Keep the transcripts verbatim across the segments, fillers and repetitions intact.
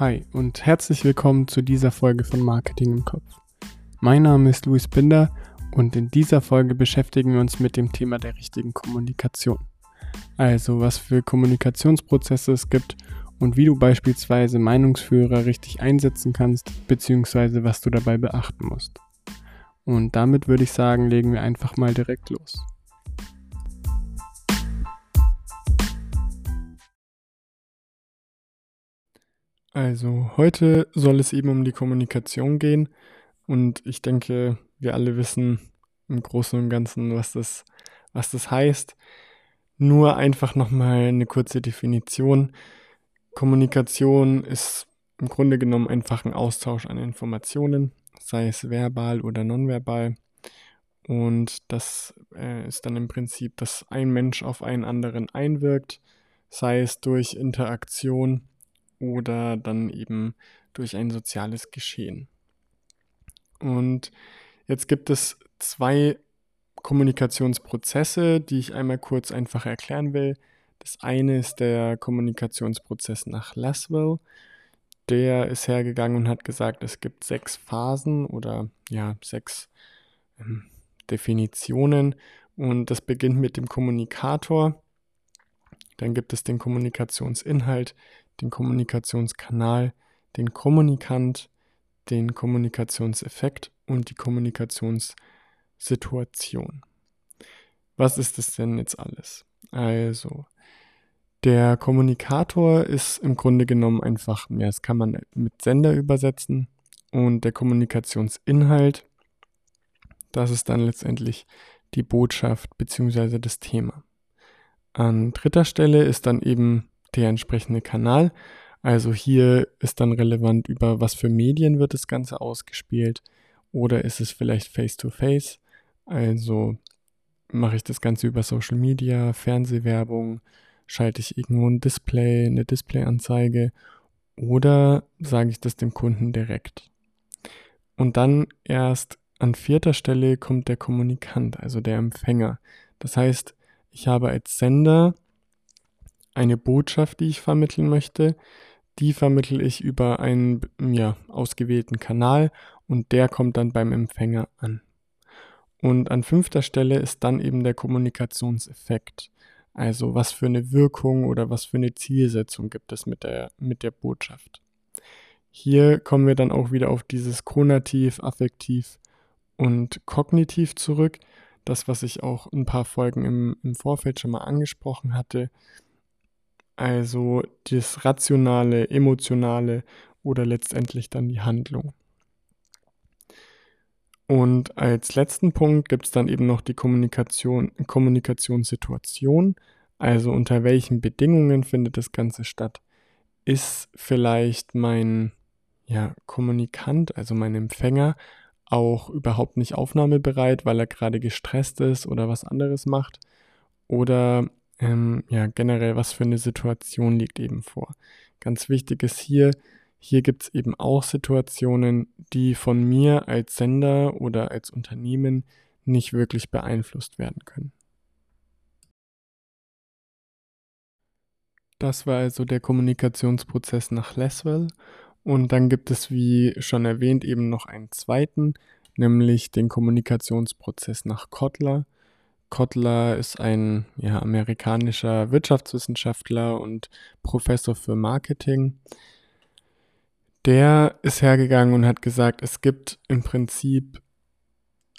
Hi und herzlich willkommen zu dieser Folge von Marketing im Kopf. Mein Name ist Luis Binder und in dieser Folge beschäftigen wir uns mit dem Thema der richtigen Kommunikation. Also was für Kommunikationsprozesse es gibt und wie du beispielsweise Meinungsführer richtig einsetzen kannst, beziehungsweise was du dabei beachten musst. Und damit würde ich sagen, legen wir einfach mal direkt los. Also heute soll es eben um die Kommunikation gehen und ich denke, wir alle wissen im Großen und Ganzen, was das, was das heißt. Nur einfach nochmal eine kurze Definition. Kommunikation ist im Grunde genommen einfach ein Austausch an Informationen, sei es verbal oder nonverbal. Und das äh, ist dann im Prinzip, dass ein Mensch auf einen anderen einwirkt, sei es durch Interaktion oder dann eben durch ein soziales Geschehen. Und jetzt gibt es zwei Kommunikationsprozesse, die ich einmal kurz einfach erklären will. Das eine ist der Kommunikationsprozess nach Lasswell. Der ist hergegangen und hat gesagt, es gibt sechs Phasen oder ja sechs ähm, Definitionen. Und das beginnt mit dem Kommunikator. Dann gibt es den Kommunikationsinhalt, den Kommunikationskanal, den Kommunikant, den Kommunikationseffekt und die Kommunikationssituation. Was ist das denn jetzt alles? Also, der Kommunikator ist im Grunde genommen einfach, ja, das kann man mit Sender übersetzen, und der Kommunikationsinhalt, das ist dann letztendlich die Botschaft bzw. das Thema. An dritter Stelle ist dann eben der entsprechende Kanal. Also hier ist dann relevant, über was für Medien wird das Ganze ausgespielt, oder ist es vielleicht Face-to-Face, also mache ich das Ganze über Social Media, Fernsehwerbung, schalte ich irgendwo ein Display, eine Displayanzeige, oder sage ich das dem Kunden direkt. Und dann erst an vierter Stelle kommt der Kommunikant, also der Empfänger. Das heißt, ich habe als Sender eine Botschaft, die ich vermitteln möchte, die vermittle ich über einen ja, ausgewählten Kanal, und der kommt dann beim Empfänger an. Und an fünfter Stelle ist dann eben der Kommunikationseffekt. Also was für eine Wirkung oder was für eine Zielsetzung gibt es mit der, mit der Botschaft. Hier kommen wir dann auch wieder auf dieses Konativ, Affektiv und Kognitiv zurück. Das, was ich auch ein paar Folgen im, im Vorfeld schon mal angesprochen hatte. Also das Rationale, Emotionale oder letztendlich dann die Handlung. Und als letzten Punkt gibt es dann eben noch die Kommunikation, Kommunikationssituation. Also unter welchen Bedingungen findet das Ganze statt? Ist vielleicht mein ja, Kommunikant, also mein Empfänger, auch überhaupt nicht aufnahmebereit, weil er gerade gestresst ist oder was anderes macht? Oder Ähm, ja, generell, was für eine Situation liegt eben vor. Ganz wichtig ist hier, hier gibt es eben auch Situationen, die von mir als Sender oder als Unternehmen nicht wirklich beeinflusst werden können. Das war also der Kommunikationsprozess nach Lasswell. Und dann gibt es, wie schon erwähnt, eben noch einen zweiten, nämlich den Kommunikationsprozess nach Kotler. Kotler ist ein ja, amerikanischer Wirtschaftswissenschaftler und Professor für Marketing. Der ist hergegangen und hat gesagt, es gibt im Prinzip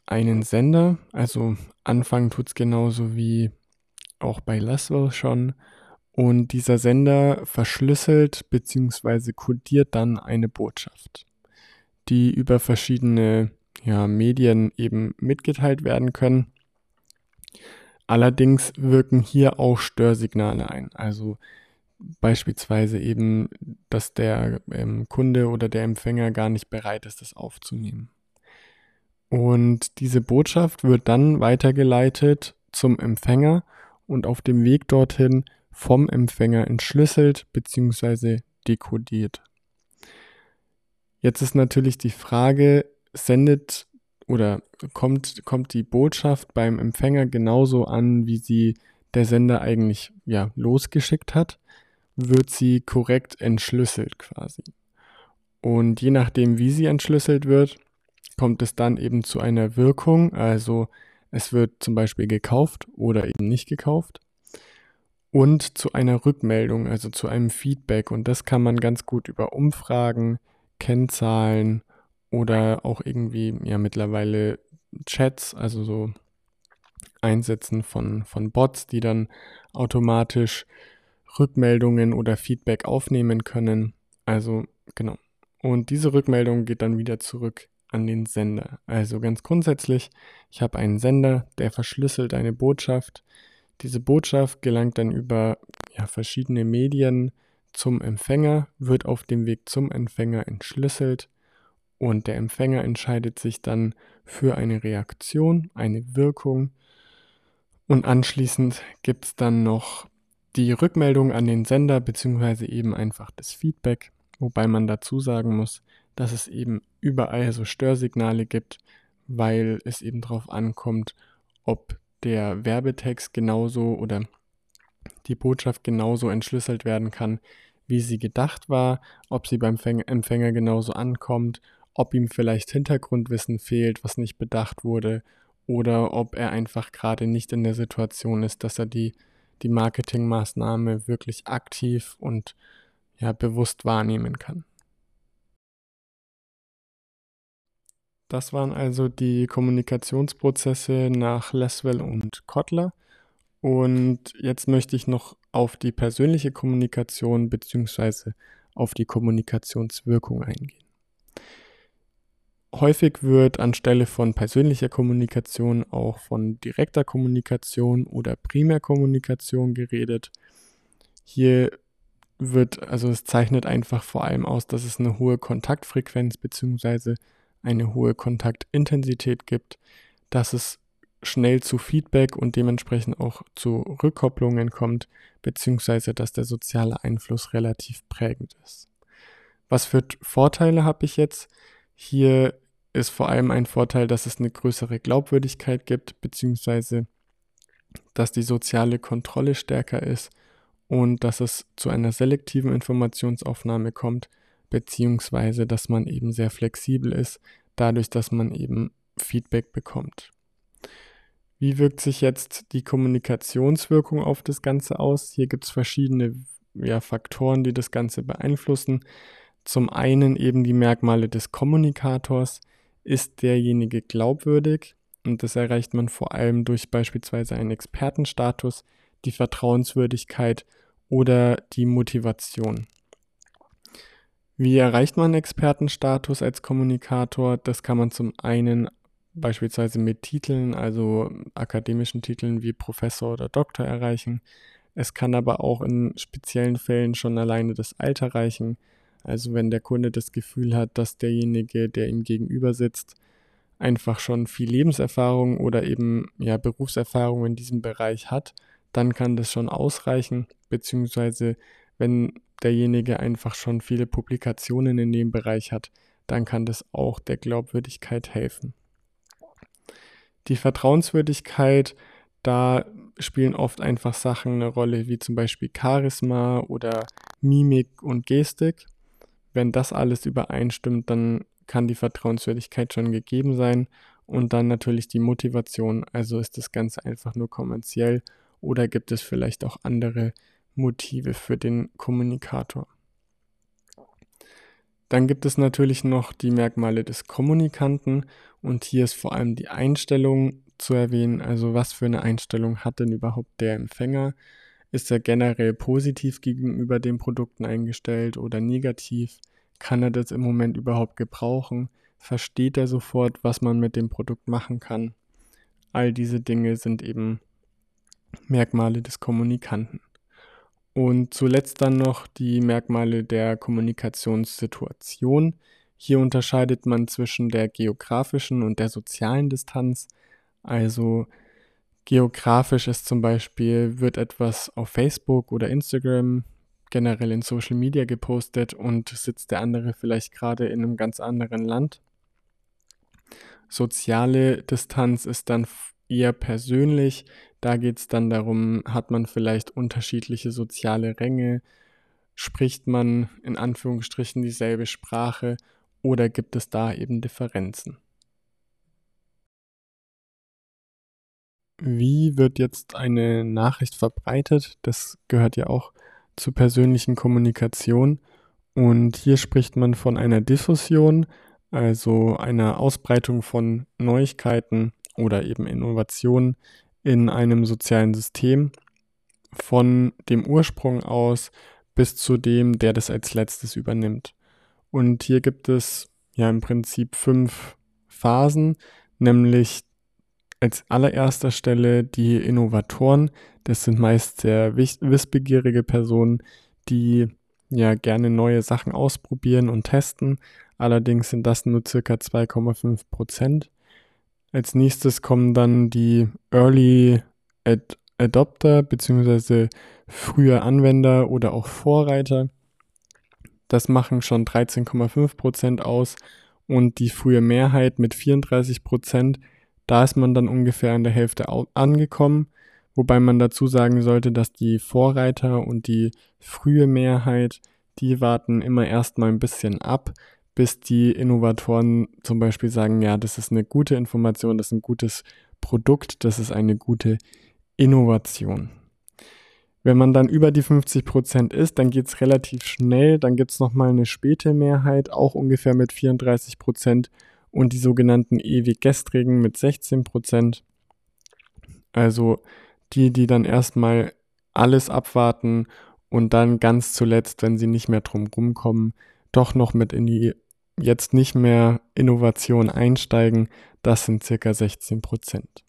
einen Sender. Also anfangen tut es genauso wie auch bei Lasswell schon. Und dieser Sender verschlüsselt bzw. kodiert dann eine Botschaft, die über verschiedene ja, Medien eben mitgeteilt werden können. Allerdings wirken hier auch Störsignale ein, also beispielsweise eben, dass der ähm, Kunde oder der Empfänger gar nicht bereit ist, das aufzunehmen. Und diese Botschaft wird dann weitergeleitet zum Empfänger und auf dem Weg dorthin vom Empfänger entschlüsselt bzw. dekodiert. Jetzt ist natürlich die Frage, sendet Oder kommt, kommt die Botschaft beim Empfänger genauso an, wie sie der Sender eigentlich ja, losgeschickt hat? Wird sie korrekt entschlüsselt quasi? Und je nachdem, wie sie entschlüsselt wird, kommt es dann eben zu einer Wirkung. Also es wird zum Beispiel gekauft oder eben nicht gekauft. Und zu einer Rückmeldung, also zu einem Feedback. Und das kann man ganz gut über Umfragen, Kennzahlen oder auch irgendwie ja mittlerweile Chats, also so Einsetzen von, von Bots, die dann automatisch Rückmeldungen oder Feedback aufnehmen können. Also genau. Und diese Rückmeldung geht dann wieder zurück an den Sender. Also ganz grundsätzlich, ich habe einen Sender, der verschlüsselt eine Botschaft. Diese Botschaft gelangt dann über ja, verschiedene Medien zum Empfänger, wird auf dem Weg zum Empfänger entschlüsselt und der Empfänger entscheidet sich dann für eine Reaktion, eine Wirkung und anschließend gibt es dann noch die Rückmeldung an den Sender beziehungsweise eben einfach das Feedback, wobei man dazu sagen muss, dass es eben überall so Störsignale gibt, weil es eben darauf ankommt, ob der Werbetext genauso oder die Botschaft genauso entschlüsselt werden kann, wie sie gedacht war, ob sie beim Empfänger genauso ankommt, ob ihm vielleicht Hintergrundwissen fehlt, was nicht bedacht wurde, oder ob er einfach gerade nicht in der Situation ist, dass er die, die Marketingmaßnahme wirklich aktiv und ja, bewusst wahrnehmen kann. Das waren also die Kommunikationsprozesse nach Lasswell und Kotler. Und jetzt möchte ich noch auf die persönliche Kommunikation bzw. auf die Kommunikationswirkung eingehen. Häufig wird anstelle von persönlicher Kommunikation auch von direkter Kommunikation oder Primärkommunikation geredet. Hier wird, also es zeichnet einfach vor allem aus, dass es eine hohe Kontaktfrequenz bzw. eine hohe Kontaktintensität gibt, dass es schnell zu Feedback und dementsprechend auch zu Rückkopplungen kommt, beziehungsweise dass der soziale Einfluss relativ prägend ist. Was für Vorteile habe ich jetzt? Hier ist vor allem ein Vorteil, dass es eine größere Glaubwürdigkeit gibt, beziehungsweise dass die soziale Kontrolle stärker ist und dass es zu einer selektiven Informationsaufnahme kommt, beziehungsweise dass man eben sehr flexibel ist, dadurch, dass man eben Feedback bekommt. Wie wirkt sich jetzt die Kommunikationswirkung auf das Ganze aus? Hier gibt es verschiedene ja, Faktoren, die das Ganze beeinflussen. Zum einen eben die Merkmale des Kommunikators. Ist derjenige glaubwürdig? Und das erreicht man vor allem durch beispielsweise einen Expertenstatus, die Vertrauenswürdigkeit oder die Motivation. Wie erreicht man Expertenstatus als Kommunikator? Das kann man zum einen beispielsweise mit Titeln, also akademischen Titeln wie Professor oder Doktor erreichen. Es kann aber auch in speziellen Fällen schon alleine das Alter reichen. Also wenn der Kunde das Gefühl hat, dass derjenige, der ihm gegenüber sitzt, einfach schon viel Lebenserfahrung oder eben ja, Berufserfahrung in diesem Bereich hat, dann kann das schon ausreichen, beziehungsweise wenn derjenige einfach schon viele Publikationen in dem Bereich hat, dann kann das auch der Glaubwürdigkeit helfen. Die Vertrauenswürdigkeit, da spielen oft einfach Sachen eine Rolle, wie zum Beispiel Charisma oder Mimik und Gestik. Wenn das alles übereinstimmt, dann kann die Vertrauenswürdigkeit schon gegeben sein und dann natürlich die Motivation, also ist das Ganze einfach nur kommerziell oder gibt es vielleicht auch andere Motive für den Kommunikator. Dann gibt es natürlich noch die Merkmale des Kommunikanten und hier ist vor allem die Einstellung zu erwähnen, also was für eine Einstellung hat denn überhaupt der Empfänger? Ist er generell positiv gegenüber den Produkten eingestellt oder negativ? Kann er das im Moment überhaupt gebrauchen? Versteht er sofort, was man mit dem Produkt machen kann? All diese Dinge sind eben Merkmale des Kommunikanten. Und zuletzt dann noch die Merkmale der Kommunikationssituation. Hier unterscheidet man zwischen der geografischen und der sozialen Distanz. Also geografisch ist zum Beispiel, wird etwas auf Facebook oder Instagram generell in Social Media gepostet und sitzt der andere vielleicht gerade in einem ganz anderen Land. Soziale Distanz ist dann eher persönlich. Da geht es dann darum, hat man vielleicht unterschiedliche soziale Ränge, Spricht man in Anführungsstrichen dieselbe Sprache oder gibt es da eben Differenzen? Wie wird jetzt eine Nachricht verbreitet? Das gehört ja auch zur persönlichen Kommunikation. Und hier spricht man von einer Diffusion, also einer Ausbreitung von Neuigkeiten oder eben Innovationen in einem sozialen System, von dem Ursprung aus bis zu dem, der das als letztes übernimmt. Und hier gibt es ja im Prinzip fünf Phasen, nämlich als allererster Stelle die Innovatoren. Das sind meist sehr wissbegierige Personen, die ja gerne neue Sachen ausprobieren und testen. Allerdings sind das nur circa zwei Komma fünf Prozent. Als nächstes kommen dann die Early Ad- Adopter bzw. frühe Anwender oder auch Vorreiter. Das machen schon dreizehn Komma fünf Prozent aus und die frühe Mehrheit mit vierunddreißig Prozent. Da ist man dann ungefähr an der Hälfte angekommen, wobei man dazu sagen sollte, dass die Vorreiter und die frühe Mehrheit, die warten immer erstmal ein bisschen ab, bis die Innovatoren zum Beispiel sagen, ja, das ist eine gute Information, das ist ein gutes Produkt, das ist eine gute Innovation. Wenn man dann über die fünfzig Prozent ist, dann geht es relativ schnell, dann gibt es nochmal eine späte Mehrheit, auch ungefähr mit vierunddreißig Prozent. Und die sogenannten ewig Gestrigen mit sechzehn Prozent. Also die, die dann erstmal alles abwarten und dann ganz zuletzt, wenn sie nicht mehr drum rumkommen, doch noch mit in die jetzt nicht mehr Innovation einsteigen, das sind circa sechzehn Prozent.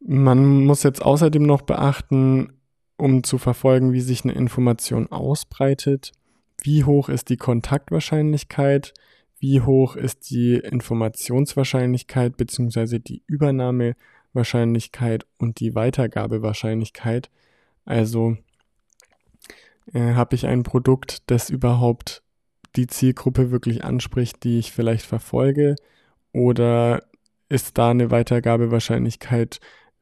Man muss jetzt außerdem noch beachten, um zu verfolgen, wie sich eine Information ausbreitet, wie hoch ist die Kontaktwahrscheinlichkeit, wie hoch ist die Informationswahrscheinlichkeit bzw. die Übernahmewahrscheinlichkeit und die Weitergabewahrscheinlichkeit? Also äh, habe ich ein Produkt, das überhaupt die Zielgruppe wirklich anspricht, die ich vielleicht verfolge? Oder ist da eine Weitergabewahrscheinlichkeit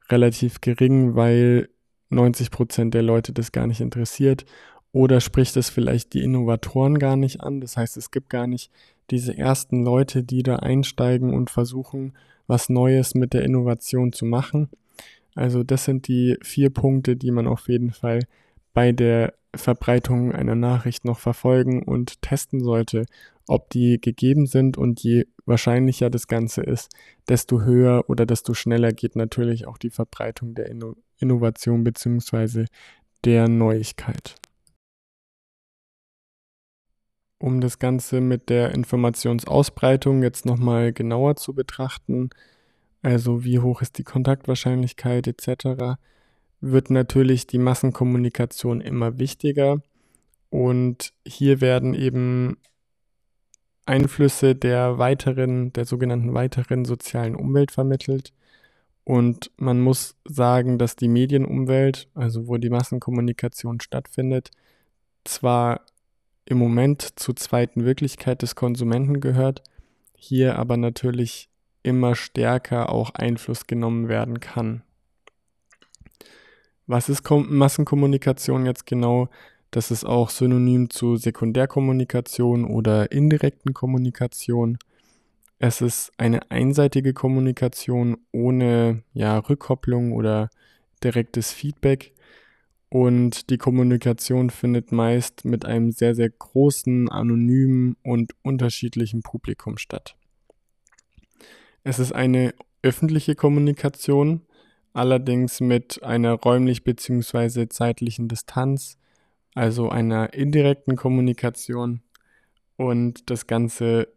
relativ gering, weil neunzig Prozent der Leute das gar nicht interessiert? Oder spricht es vielleicht die Innovatoren gar nicht an? Das heißt, es gibt gar nicht diese ersten Leute, die da einsteigen und versuchen, was Neues mit der Innovation zu machen. Also das sind die vier Punkte, die man auf jeden Fall bei der Verbreitung einer Nachricht noch verfolgen und testen sollte, ob die gegeben sind. Und je wahrscheinlicher das Ganze ist, desto höher oder desto schneller geht natürlich auch die Verbreitung der Inno- Innovation bzw. der Neuigkeit. Um das Ganze mit der Informationsausbreitung jetzt nochmal genauer zu betrachten, also wie hoch ist die Kontaktwahrscheinlichkeit et cetera, wird natürlich die Massenkommunikation immer wichtiger und hier werden eben Einflüsse der weiteren, der sogenannten weiteren sozialen Umwelt vermittelt und man muss sagen, dass die Medienumwelt, also wo die Massenkommunikation stattfindet, zwar im Moment zur zweiten Wirklichkeit des Konsumenten gehört, hier aber natürlich immer stärker auch Einfluss genommen werden kann. Was ist Kom- Massenkommunikation jetzt genau? Das ist auch synonym zu Sekundärkommunikation oder indirekten Kommunikation. Es ist eine einseitige Kommunikation ohne ja, Rückkopplung oder direktes Feedback. Und die Kommunikation findet meist mit einem sehr, sehr großen, anonymen und unterschiedlichen Publikum statt. Es ist eine öffentliche Kommunikation, allerdings mit einer räumlich bzw. zeitlichen Distanz, also einer indirekten Kommunikation. Und das Ganze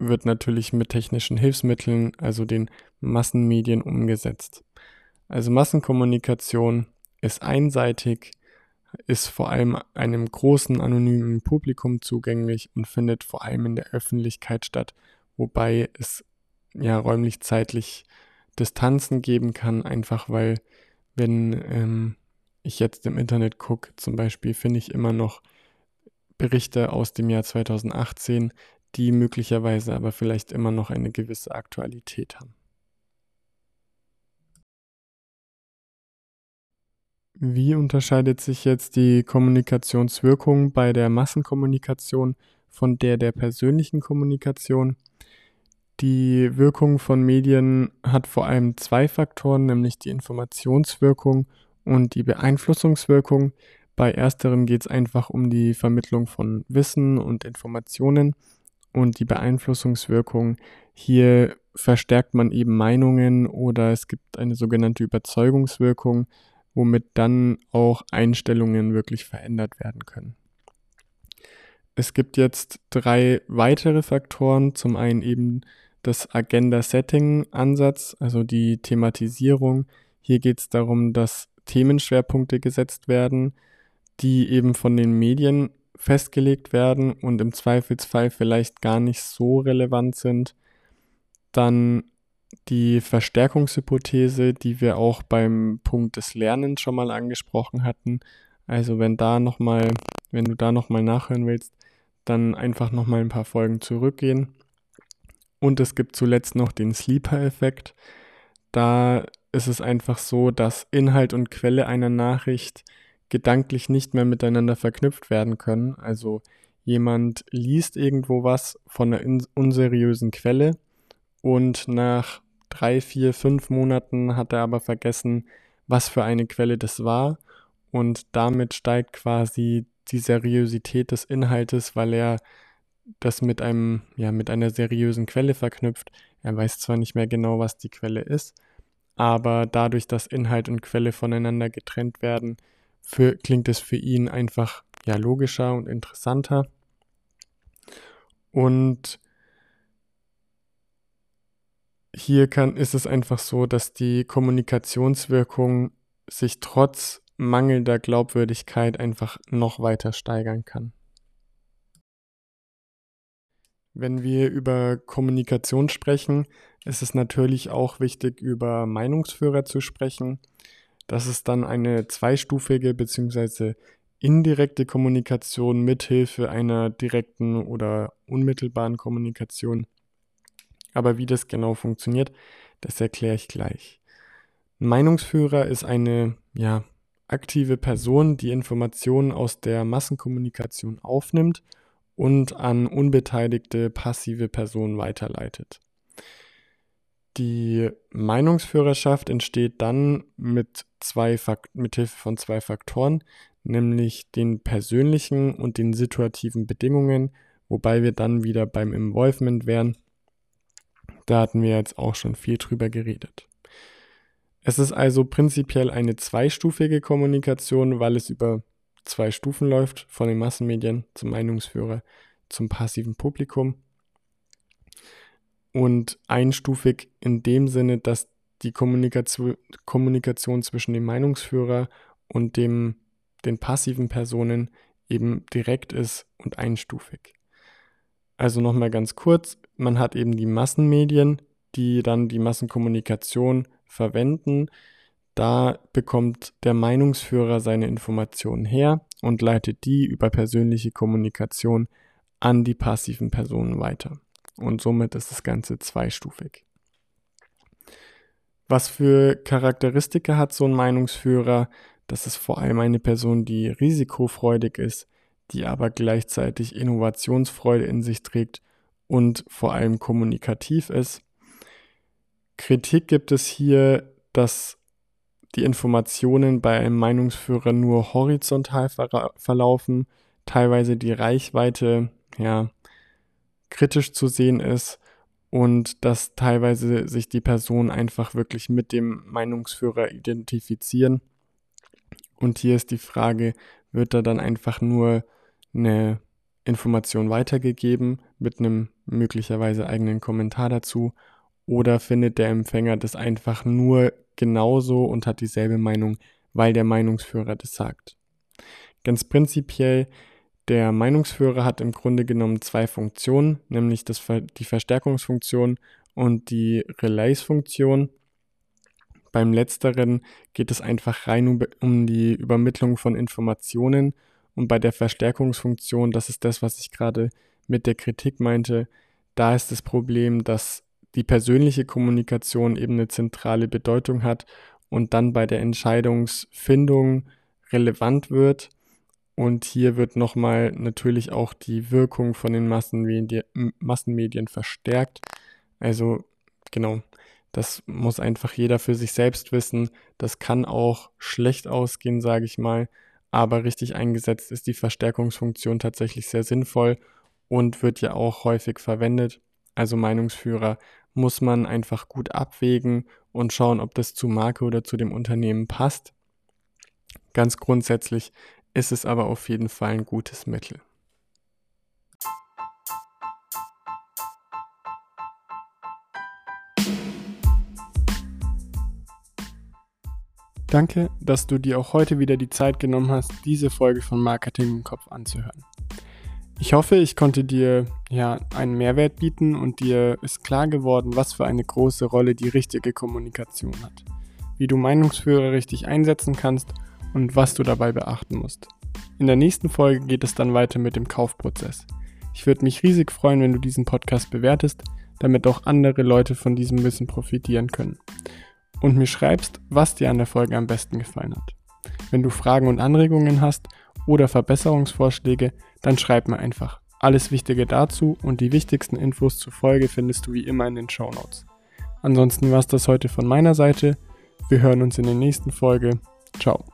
wird natürlich mit technischen Hilfsmitteln, also den Massenmedien, umgesetzt. Also Massenkommunikation ist einseitig, ist vor allem einem großen anonymen Publikum zugänglich und findet vor allem in der Öffentlichkeit statt, wobei es ja räumlich-zeitlich Distanzen geben kann, einfach weil, wenn ähm, ich jetzt im Internet gucke, zum Beispiel finde ich immer noch Berichte aus dem Jahr zweitausendachtzehn, die möglicherweise aber vielleicht immer noch eine gewisse Aktualität haben. Wie unterscheidet sich jetzt die Kommunikationswirkung bei der Massenkommunikation von der der persönlichen Kommunikation? Die Wirkung von Medien hat vor allem zwei Faktoren, nämlich die Informationswirkung und die Beeinflussungswirkung. Bei ersterem geht es einfach um die Vermittlung von Wissen und Informationen und die Beeinflussungswirkung. Hier verstärkt man eben Meinungen oder es gibt eine sogenannte Überzeugungswirkung, womit dann auch Einstellungen wirklich verändert werden können. Es gibt jetzt drei weitere Faktoren, zum einen eben das Agenda-Setting-Ansatz, also die Thematisierung. Hier geht es darum, dass Themenschwerpunkte gesetzt werden, die eben von den Medien festgelegt werden und im Zweifelsfall vielleicht gar nicht so relevant sind. Dann die Verstärkungshypothese, die wir auch beim Punkt des Lernens schon mal angesprochen hatten. Also wenn da nochmal, wenn du da nochmal nachhören willst, dann einfach nochmal ein paar Folgen zurückgehen. Und es gibt zuletzt noch den Sleeper-Effekt. Da ist es einfach so, dass Inhalt und Quelle einer Nachricht gedanklich nicht mehr miteinander verknüpft werden können. Also jemand liest irgendwo was von einer in- unseriösen Quelle und nach drei, vier, fünf Monaten hat er aber vergessen, was für eine Quelle das war. Und damit steigt quasi die Seriosität des Inhaltes, weil er das mit einem, ja, mit einer seriösen Quelle verknüpft. Er weiß zwar nicht mehr genau, was die Quelle ist, aber dadurch, dass Inhalt und Quelle voneinander getrennt werden, für, klingt es für ihn einfach ja, logischer und interessanter. Und hier kann, ist es einfach so, dass die Kommunikationswirkung sich trotz mangelnder Glaubwürdigkeit einfach noch weiter steigern kann. Wenn wir über Kommunikation sprechen, ist es natürlich auch wichtig, über Meinungsführer zu sprechen. Das ist dann eine zweistufige bzw. indirekte Kommunikation mithilfe einer direkten oder unmittelbaren Kommunikation. Aber wie das genau funktioniert, das erkläre ich gleich. Ein Meinungsführer ist eine, ja, aktive Person, die Informationen aus der Massenkommunikation aufnimmt und an unbeteiligte, passive Personen weiterleitet. Die Meinungsführerschaft entsteht dann mit zwei Fakt- mithilfe von zwei Faktoren, nämlich den persönlichen und den situativen Bedingungen, wobei wir dann wieder beim Involvement wären. Da hatten wir jetzt auch schon viel drüber geredet. Es ist also prinzipiell eine zweistufige Kommunikation, weil es über zwei Stufen läuft, von den Massenmedien zum Meinungsführer, zum passiven Publikum. Und einstufig in dem Sinne, dass die Kommunikation, Kommunikation zwischen dem Meinungsführer und dem, den passiven Personen eben direkt ist und einstufig. Also nochmal ganz kurz, man hat eben die Massenmedien, die dann die Massenkommunikation verwenden. Da bekommt der Meinungsführer seine Informationen her und leitet die über persönliche Kommunikation an die passiven Personen weiter. Und somit ist das Ganze zweistufig. Was für Charakteristika hat so ein Meinungsführer? Das ist vor allem eine Person, die risikofreudig ist, die aber gleichzeitig Innovationsfreude in sich trägt und vor allem kommunikativ ist. Kritik gibt es hier, dass die Informationen bei einem Meinungsführer nur horizontal ver- verlaufen, teilweise die Reichweite ja, kritisch zu sehen ist und dass teilweise sich die Personen einfach wirklich mit dem Meinungsführer identifizieren. Und hier ist die Frage, wird da dann einfach nur eine Information weitergegeben mit einem möglicherweise eigenen Kommentar dazu? Oder findet der Empfänger das einfach nur genauso und hat dieselbe Meinung, weil der Meinungsführer das sagt? Ganz prinzipiell, der Meinungsführer hat im Grunde genommen zwei Funktionen, nämlich das, die Verstärkungsfunktion und die Relays-Funktion. Beim letzteren geht es einfach rein um die Übermittlung von Informationen und bei der Verstärkungsfunktion, das ist das, was ich gerade mit der Kritik meinte, da ist das Problem, dass die persönliche Kommunikation eben eine zentrale Bedeutung hat und dann bei der Entscheidungsfindung relevant wird. Und hier wird nochmal natürlich auch die Wirkung von den Massenmedien, Massenmedien verstärkt. Also genau, das muss einfach jeder für sich selbst wissen. Das kann auch schlecht ausgehen, sage ich mal. Aber richtig eingesetzt ist die Verstärkungsfunktion tatsächlich sehr sinnvoll und wird ja auch häufig verwendet. Also Meinungsführer muss man einfach gut abwägen und schauen, ob das zu Marke oder zu dem Unternehmen passt. Ganz grundsätzlich ist es aber auf jeden Fall ein gutes Mittel. Danke, dass du dir auch heute wieder die Zeit genommen hast, diese Folge von Marketing im Kopf anzuhören. Ich hoffe, ich konnte dir ja einen Mehrwert bieten und dir ist klar geworden, was für eine große Rolle die richtige Kommunikation hat, wie du Meinungsführer richtig einsetzen kannst und was du dabei beachten musst. In der nächsten Folge geht es dann weiter mit dem Kaufprozess. Ich würde mich riesig freuen, wenn du diesen Podcast bewertest, damit auch andere Leute von diesem Wissen profitieren können. Und mir schreibst, was dir an der Folge am besten gefallen hat. Wenn du Fragen und Anregungen hast oder Verbesserungsvorschläge, dann schreib mir einfach. Alles Wichtige dazu und die wichtigsten Infos zur Folge findest du wie immer in den Shownotes. Ansonsten war es das heute von meiner Seite. Wir hören uns in der nächsten Folge. Ciao.